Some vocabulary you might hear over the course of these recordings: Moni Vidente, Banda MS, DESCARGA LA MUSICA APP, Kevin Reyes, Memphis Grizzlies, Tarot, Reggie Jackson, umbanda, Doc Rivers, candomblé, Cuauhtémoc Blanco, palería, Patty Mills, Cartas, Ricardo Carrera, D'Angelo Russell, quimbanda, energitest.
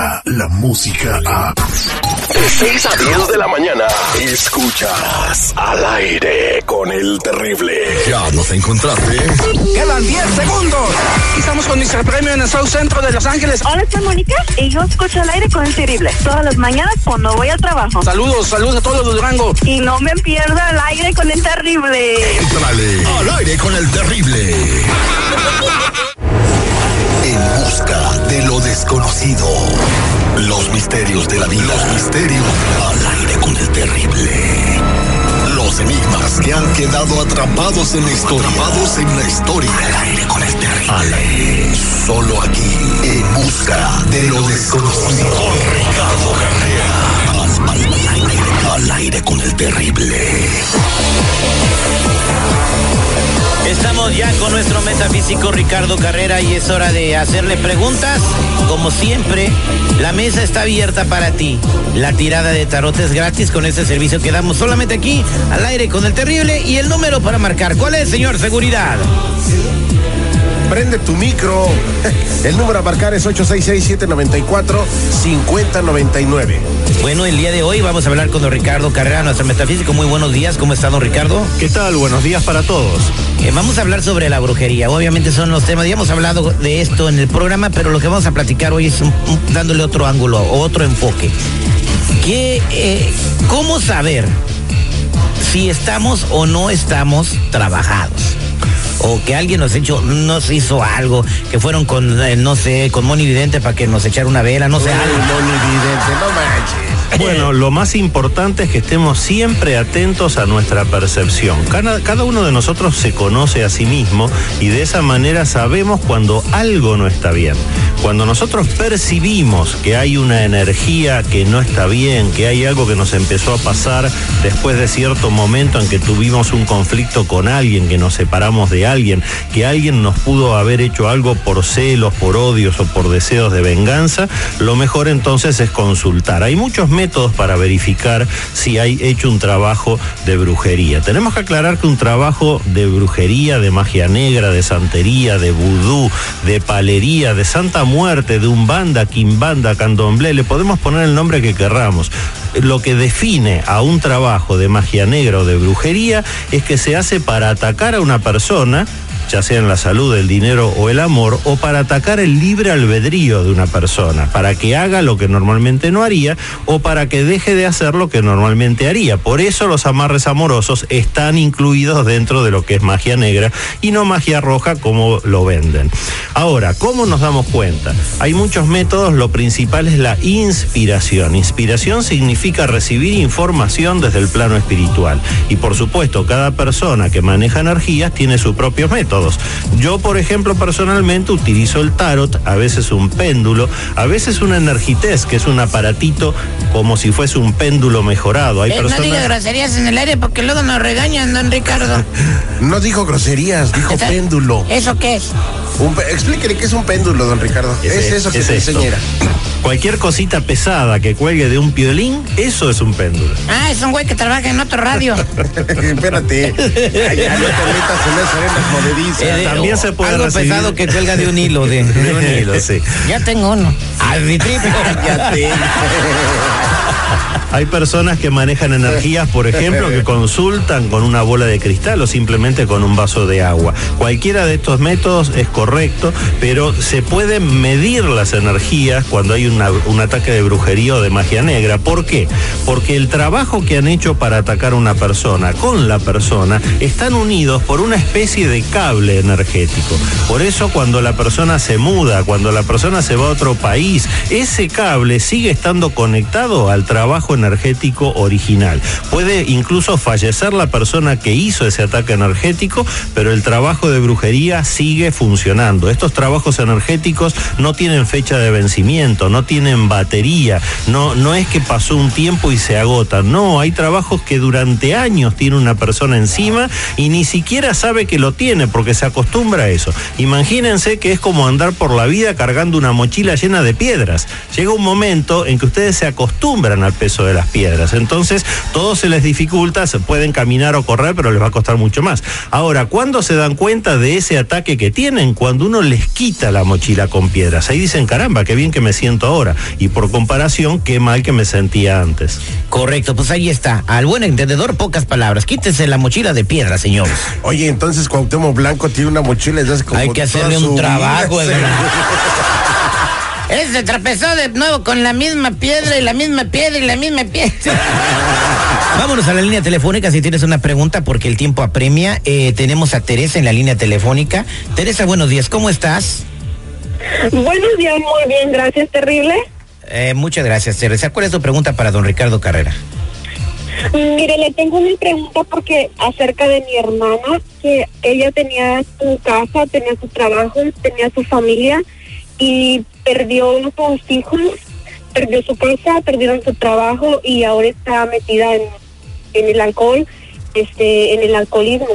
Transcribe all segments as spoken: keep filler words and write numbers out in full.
Descarga la música app. De seis a diez de la mañana. Escuchas Al Aire con el Terrible. Ya nos encontraste. Quedan diez segundos. Aquí estamos con nuestro premio en el South Centro de Los Ángeles. Hola, soy Mónica y yo escucho Al Aire con el Terrible todas las mañanas cuando voy al trabajo. Saludos, saludos a todos los Durango. Y no me pierdo Al Aire con el Terrible. Entrale Al Aire con el Terrible. En busca de lo desconocido, los misterios de la vida, los misterios al aire con el terrible, los enigmas que han quedado atrapados en la historia, atrapados en la historia, al aire con el terrible, al aire, solo aquí, en busca de lo desconocido, con Ricardo Carrera, al, al, al, aire, al aire con el terrible. Estamos ya con nuestro metafísico Ricardo Carrera y es hora de hacerle preguntas. Como siempre, la mesa está abierta para ti. La tirada de tarot es gratis con este servicio que damos solamente aquí, al aire con el terrible. Y el número para marcar, ¿cuál es, señor seguridad? Prende tu micro. El número a marcar es ocho seis seis, siete nueve cuatro, cinco cero nueve nueve. Bueno, el día de hoy vamos a hablar con don Ricardo Carrera, nuestro metafísico. Muy buenos días, ¿cómo está, don Ricardo? ¿Qué tal? Buenos días para todos. Eh, vamos a hablar sobre la brujería. Obviamente son los temas, ya hemos hablado de esto en el programa, pero lo que vamos a platicar hoy es un, un, dándole otro ángulo, otro enfoque. ¿Qué, eh, ¿Cómo saber si estamos o no estamos trabajados? O que alguien nos hecho, nos hizo algo, que fueron con, eh, no sé, con Moni Vidente para que nos echara una vela, no sé, algo. Moni Vidente, no manches. Bueno, lo más importante es que estemos siempre atentos a nuestra percepción. Cada, cada uno de nosotros se conoce a sí mismo y de esa manera sabemos cuando algo no está bien. Cuando nosotros percibimos que hay una energía que no está bien, que hay algo que nos empezó a pasar después de cierto momento en que tuvimos un conflicto con alguien, que nos separamos de alguien, que alguien nos pudo haber hecho algo por celos, por odios o por deseos de venganza, lo mejor entonces es consultar. Hay muchos métodos para verificar si hay hecho un trabajo de brujería. Tenemos que aclarar que un trabajo de brujería, de magia negra, de santería, de vudú, de palería, de santa muerte, de umbanda, quimbanda, candomblé, le podemos poner el nombre que querramos. Lo que define a un trabajo de magia negra o de brujería es que se hace para atacar a una persona, ya sea en la salud, el dinero o el amor, o para atacar el libre albedrío de una persona, para que haga lo que normalmente no haría o para que deje de hacer lo que normalmente haría. Por eso los amarres amorosos están incluidos dentro de lo que es magia negra y no magia roja como lo venden. Ahora, ¿cómo nos damos cuenta? Hay muchos métodos, lo principal es la inspiración. Inspiración significa recibir información desde el plano espiritual. Y por supuesto, cada persona que maneja energías tiene sus propios métodos. Yo, por ejemplo, personalmente utilizo el tarot, a veces un péndulo, a veces una energitest, que es un aparatito como si fuese un péndulo mejorado. Hay eh, personas... No diga groserías en el aire porque luego nos regañan, don Ricardo. No dijo groserías, dijo ¿Está... péndulo. ¿Eso qué es? Un... Explíquele qué es un péndulo, don Ricardo. Es, es eso que es se enseñera. Cualquier cosita pesada que cuelgue de un piolín, eso es un péndulo. Ah, es un güey que trabaja en otro radio. Espérate. Ay, ya no te metas en las arenas movedizas. Eh, También se puede algo recibir... pesado que cuelga de un hilo, de, de un hilo, sí. Ya tengo uno. Al mi triple. Ya tengo. Hay personas que manejan energías, por ejemplo, que consultan con una bola de cristal o simplemente con un vaso de agua. Cualquiera de estos métodos es correcto, pero se pueden medir las energías cuando hay una, un ataque de brujería o de magia negra. ¿Por qué? Porque el trabajo que han hecho para atacar a una persona con la persona están unidos por una especie de cable energético. Por eso cuando la persona se muda, cuando la persona se va a otro país, ese cable sigue estando conectado al trabajo energético original. Puede incluso fallecer la persona que hizo ese ataque energético, pero el trabajo de brujería sigue funcionando. Estos trabajos energéticos no tienen fecha de vencimiento, no tienen batería, no, no es que pasó un tiempo y se agota. No, hay trabajos que durante años tiene una persona encima y ni siquiera sabe que lo tiene porque se acostumbra a eso. Imagínense que es como andar por la vida cargando una mochila llena de piedras. Llega un momento en que ustedes se acostumbran a al peso de las piedras. Entonces, todo se les dificulta, se pueden caminar o correr, pero les va a costar mucho más. Ahora, ¿cuándo se dan cuenta de ese ataque que tienen? Cuando uno les quita la mochila con piedras. Ahí dicen, caramba, qué bien que me siento ahora. Y por comparación, qué mal que me sentía antes. Correcto, pues ahí está. Al buen entendedor, pocas palabras. Quítese la mochila de piedras, señores. Oye, entonces Cuauhtémoc Blanco tiene una mochila desde hace como... Hay que hacerle un trabajo, vida, ¿verdad? Él se tropezó de nuevo con la misma piedra y la misma piedra y la misma piedra. Vámonos a la línea telefónica si tienes una pregunta, porque el tiempo apremia. Eh, tenemos a Teresa en la línea telefónica. Teresa, buenos días, ¿cómo estás? Buenos días, muy bien, gracias, terrible. Eh, muchas gracias, Teresa. ¿Cuál es tu pregunta para don Ricardo Carrera? Mire, le tengo una pregunta porque acerca de mi hermana, que ella tenía su casa, tenía su trabajo, tenía su familia y perdió a sus hijos, perdió su casa, perdieron su trabajo y ahora está metida en, en el alcohol, este, en el alcoholismo.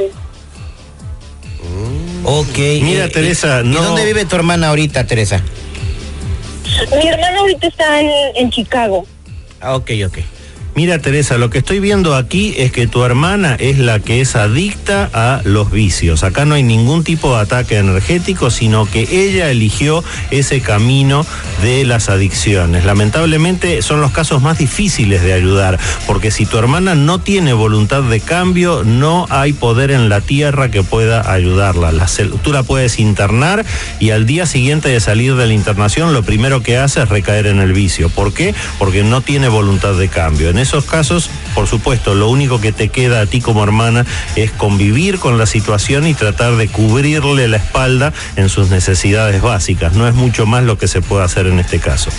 Ok. Mira, eh, Teresa, eh, no... ¿Y dónde vive tu hermana ahorita, Teresa? Mi hermana ahorita está en, en Chicago. Ah, ok, ok. Mira, Teresa, lo que estoy viendo aquí es que tu hermana es la que es adicta a los vicios. Acá no hay ningún tipo de ataque energético, sino que ella eligió ese camino de las adicciones. Lamentablemente son los casos más difíciles de ayudar, porque si tu hermana no tiene voluntad de cambio, no hay poder en la tierra que pueda ayudarla. La cel- tú la puedes internar y al día siguiente de salir de la internación, lo primero que hace es recaer en el vicio. ¿Por qué? Porque no tiene voluntad de cambio. En esos casos, por supuesto, lo único que te queda a ti como hermana es convivir con la situación y tratar de cubrirle la espalda en sus necesidades básicas. No es mucho más lo que se puede hacer en este caso.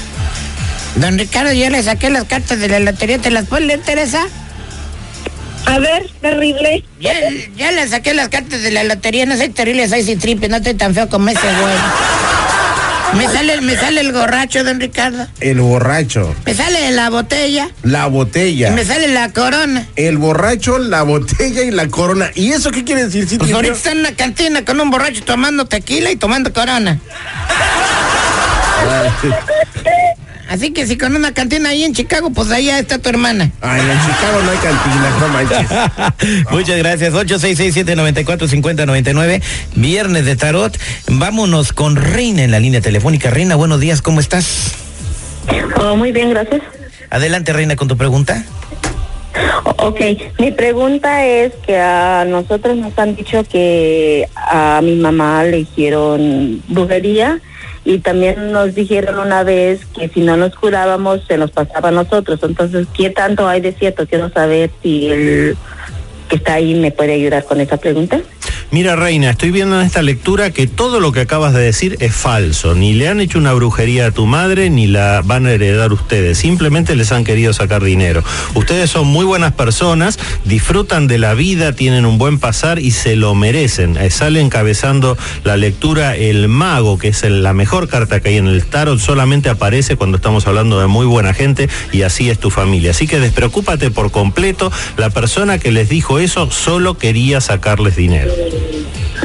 Don Ricardo, ya le saqué las cartas de la lotería, ¿te las puedes leer, Teresa? A ver, terrible. Ya, ya le saqué las cartas de la lotería, no soy terrible, soy citripe, no estoy tan feo como ese güey. Me sale, me sale el borracho, don Ricardo. El borracho. Me sale la botella. La botella. Y me sale la corona. El borracho, la botella y la corona. ¿Y eso qué quiere decir? ¿Sí, pues ahorita está en una cantina con un borracho tomando tequila y tomando corona? Así que si con una cantina ahí en Chicago, pues allá está tu hermana. Ay, en Chicago no hay cantina, no manches. No. Muchas gracias. ocho seis seis siete nueve cuatro cinco cero nueve nueve. Viernes de Tarot. Vámonos con Reina en la línea telefónica. Reina, buenos días, ¿cómo estás? Oh, muy bien, gracias. Adelante, Reina, con tu pregunta. Ok, mi pregunta es que a nosotros nos han dicho que a mi mamá le hicieron brujería. Y también nos dijeron una vez que si no nos curábamos, se nos pasaba a nosotros. Entonces, ¿qué tanto hay de cierto? Quiero saber si el que está ahí me puede ayudar con esa pregunta. Mira, Reina, estoy viendo en esta lectura que todo lo que acabas de decir es falso. Ni le han hecho una brujería a tu madre, ni la van a heredar ustedes. Simplemente les han querido sacar dinero. Ustedes son muy buenas personas, disfrutan de la vida, tienen un buen pasar y se lo merecen. Eh, sale encabezando la lectura el mago, que es el, la mejor carta que hay en el tarot. Solamente aparece cuando estamos hablando de muy buena gente, y así es tu familia. Así que despreocúpate por completo. La persona que les dijo eso solo quería sacarles dinero.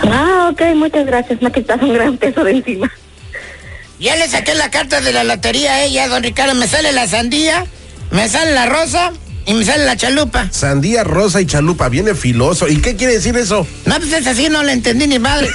Ah, ok, muchas gracias, me ha quitado un gran peso de encima. Ya le saqué la carta de la lotería a ella, don Ricardo. Me sale la sandía, me sale la rosa y me sale la chalupa. Sandía, rosa y chalupa, viene filoso. ¿Y qué quiere decir eso? No, pues es así, no la entendí ni madre.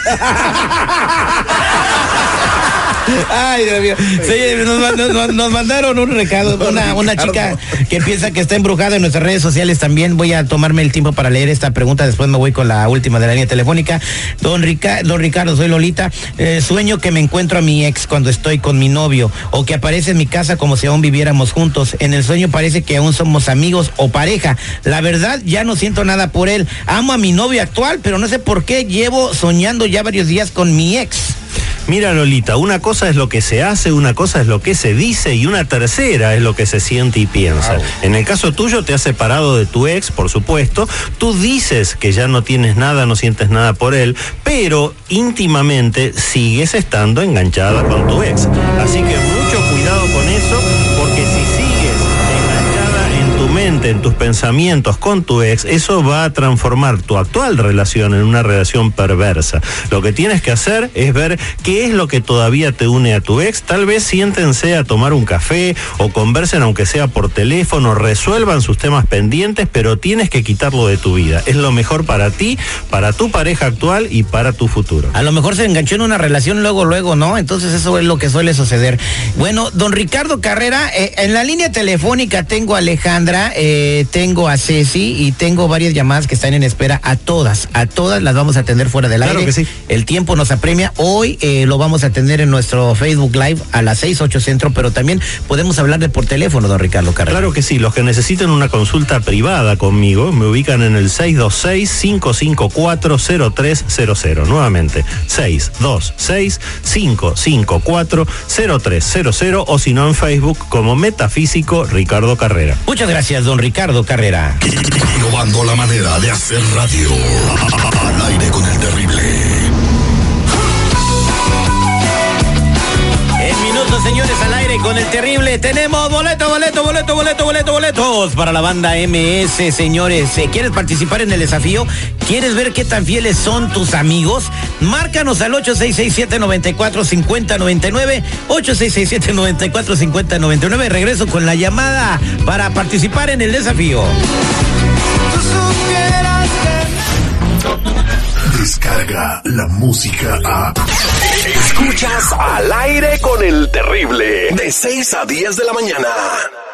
Ay, Dios mío. Sí, nos, nos, nos mandaron un recado, una, una chica que piensa que está embrujada en nuestras redes sociales también. Voy a tomarme el tiempo para leer esta pregunta, después me voy con la última de la línea telefónica. Don, Rica, don Ricardo, soy Lolita. Eh, sueño que me encuentro a mi ex cuando estoy con mi novio, o que aparece en mi casa como si aún viviéramos juntos. En el sueño parece que aún somos amigos o pareja. La verdad, ya no siento nada por él. Amo a mi novio actual, pero no sé por qué llevo soñando ya varios días con mi ex. Mira, Lolita, una cosa es lo que se hace, una cosa es lo que se dice y una tercera es lo que se siente y piensa. Wow. En el caso tuyo te has separado de tu ex, por supuesto. Tú dices que ya no tienes nada, no sientes nada por él, pero íntimamente sigues estando enganchada con tu ex. Así que mucho cuidado con eso, porque si sigues enganchada en tu mente presente en tus pensamientos con tu ex, eso va a transformar tu actual relación en una relación perversa. Lo que tienes que hacer es ver qué es lo que todavía te une a tu ex. Tal vez siéntense a tomar un café o conversen, aunque sea por teléfono, resuelvan sus temas pendientes, pero tienes que quitarlo de tu vida. Es lo mejor para ti, para tu pareja actual y para tu futuro. A lo mejor se enganchó en una relación luego, luego, ¿no? Entonces eso es lo que suele suceder. Bueno, don Ricardo Carrera, eh, en la línea telefónica tengo a Alejandra, eh, tengo a Ceci y tengo varias llamadas que están en espera. A todas, a todas las vamos a atender fuera del claro aire. Que sí. El tiempo nos apremia. Hoy eh, lo vamos a atender en nuestro Facebook Live a las seis, ocho centro, pero también podemos hablarle por teléfono, don Ricardo Carrera. Claro que sí, los que necesiten una consulta privada conmigo, me ubican en el seis dos seis, cinco cinco cuatro, cero tres cero cero. Nuevamente, seis dos seis, cinco cinco cuatro, cero tres cero cero, o si no en Facebook como Metafísico Ricardo Carrera. Muchas gracias, don Ricardo Carrera. Innovando la manera de hacer radio. Al aire con el terrible. Señores, al aire con el terrible, tenemos boleto, boleto, boleto, boleto, boleto, boletos para la banda M S, señores. ¿Quieres participar en el desafío? ¿Quieres ver qué tan fieles son tus amigos? Márcanos al ocho seis seis, siete nueve cuatro, cinco cero nueve nueve, ocho seis seis, siete nueve cuatro, cinco cero nueve nueve. Regreso con la llamada para participar en el desafío. Descarga la música a... Escuchas Al Aire con el Terrible de seis a diez de la mañana.